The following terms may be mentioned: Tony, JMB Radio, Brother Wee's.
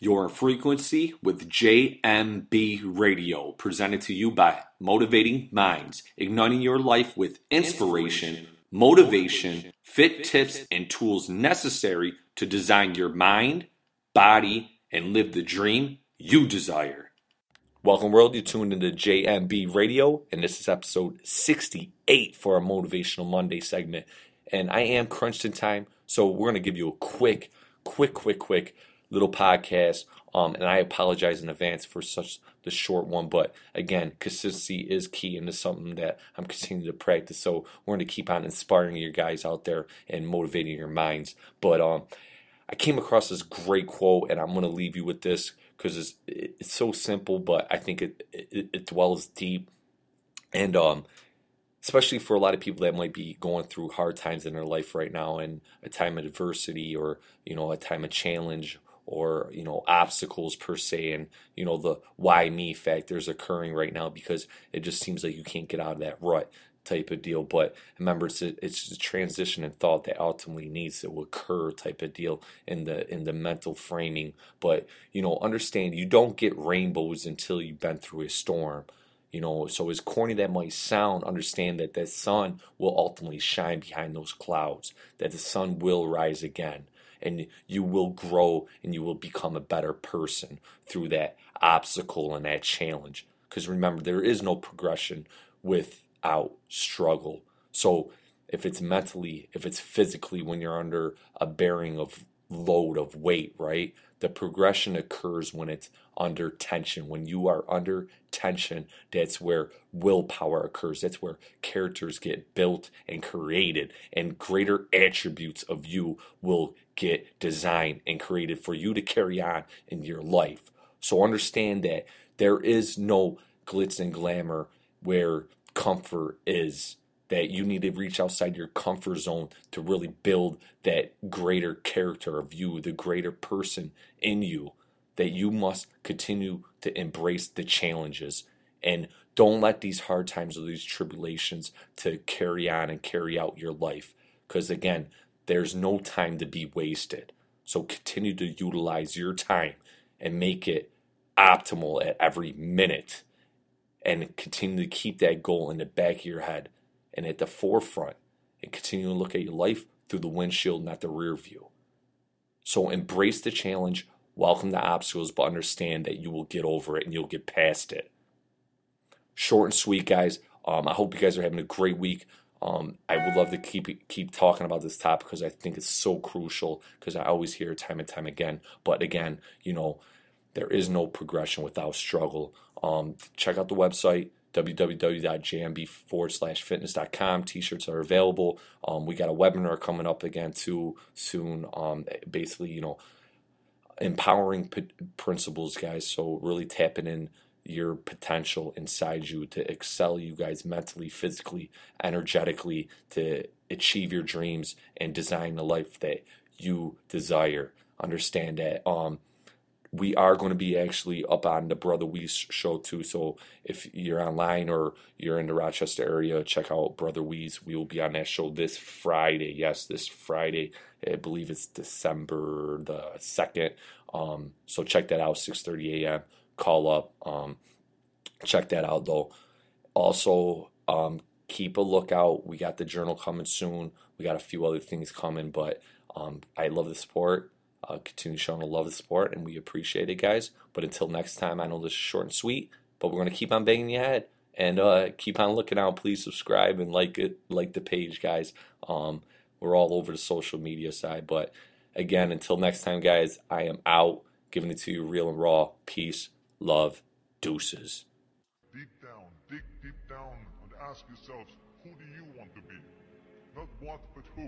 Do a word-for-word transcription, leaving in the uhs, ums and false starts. Your frequency with J M B Radio, presented to you by Motivating Minds, igniting your life with inspiration, motivation, fit tips, and tools necessary to design your mind, body, and live the dream you desire. Welcome, world. You're tuned into J M B Radio, and this is episode sixty-eight for our Motivational Monday segment. And I am crunched in time, so we're going to give you a quick, quick, quick, quick little podcast, um, and I apologize in advance for such the short one, but again, consistency is key, and it's something that I'm continuing to practice, so we're going to keep on inspiring you guys out there and motivating your minds. But um, I came across this great quote, and I'm going to leave you with this, because it's, it's so simple, but I think it, it, it dwells deep, and um, especially for a lot of people that might be going through hard times in their life right now, and a time of adversity, or you know, a time of challenge, or, you know, obstacles per se, and, you know, the why me factors occurring right now because it just seems like you can't get out of that rut type of deal. But remember, it's a, it's a transition in thought that ultimately needs to occur type of deal in the in the mental framing. But, you know, understand you don't get rainbows until you've been through a storm. You know, so as corny that might sound, understand that that sun will ultimately shine behind those clouds, that the sun will rise again. And you will grow and you will become a better person through that obstacle and that challenge. Because remember, there is no progression without struggle. So if it's mentally, if it's physically, when you're under a bearing of load of weight, right? The progression occurs when it's under tension. When you are under tension, that's where willpower occurs. That's where characters get built and created, and greater attributes of you will get designed and created for you to carry on in your life. So understand that there is no glitz and glamour where comfort is. That you need to reach outside your comfort zone to really build that greater character of you, the greater person in you, that you must continue to embrace the challenges. And don't let these hard times or these tribulations to carry on and carry out your life. Because again, there's no time to be wasted. So continue to utilize your time and make it optimal at every minute. And continue to keep that goal in the back of your head and at the forefront, and continue to look at your life through the windshield, not the rear view. So embrace the challenge, welcome the obstacles, but understand that you will get over it and you'll get past it. Short and sweet, guys. Um, I hope you guys are having a great week. Um, I would love to keep keep talking about this topic because I think it's so crucial, because I always hear it time and time again. But again, you know, there is no progression without struggle. Um, check out the website, w w w dot j m b forward slash fitness dot com. T-shirts are available. Um, we got a webinar coming up again too soon. Um, basically, you know, empowering p- principles, guys. So really tapping in your potential inside you to excel, you guys, mentally, physically, energetically, to achieve your dreams and design the life that you desire. Understand that. Um, We are going to be actually up on the Brother Wee's show too, so if you're online or you're in the Rochester area, check out Brother Wee's. We will be on that show this Friday. Yes, this Friday. I believe it's December the second. Um, so check that out, six thirty a m Call up. Um, check that out, though. Also, um, keep a lookout. We got the journal coming soon. We got a few other things coming, but um, I love the support. Uh, continue showing the love and support, and we appreciate it, guys. But until next time, I know this is short and sweet, but we're going to keep on banging your head, and uh, keep on looking out. Please subscribe and like it, like the page, guys. Um, we're all over the social media side. But again, until next time, guys, I am out, giving it to you real and raw. Peace, love, deuces. Deep down, dig deep down, and ask yourselves, who do you want to be? Not what, but who.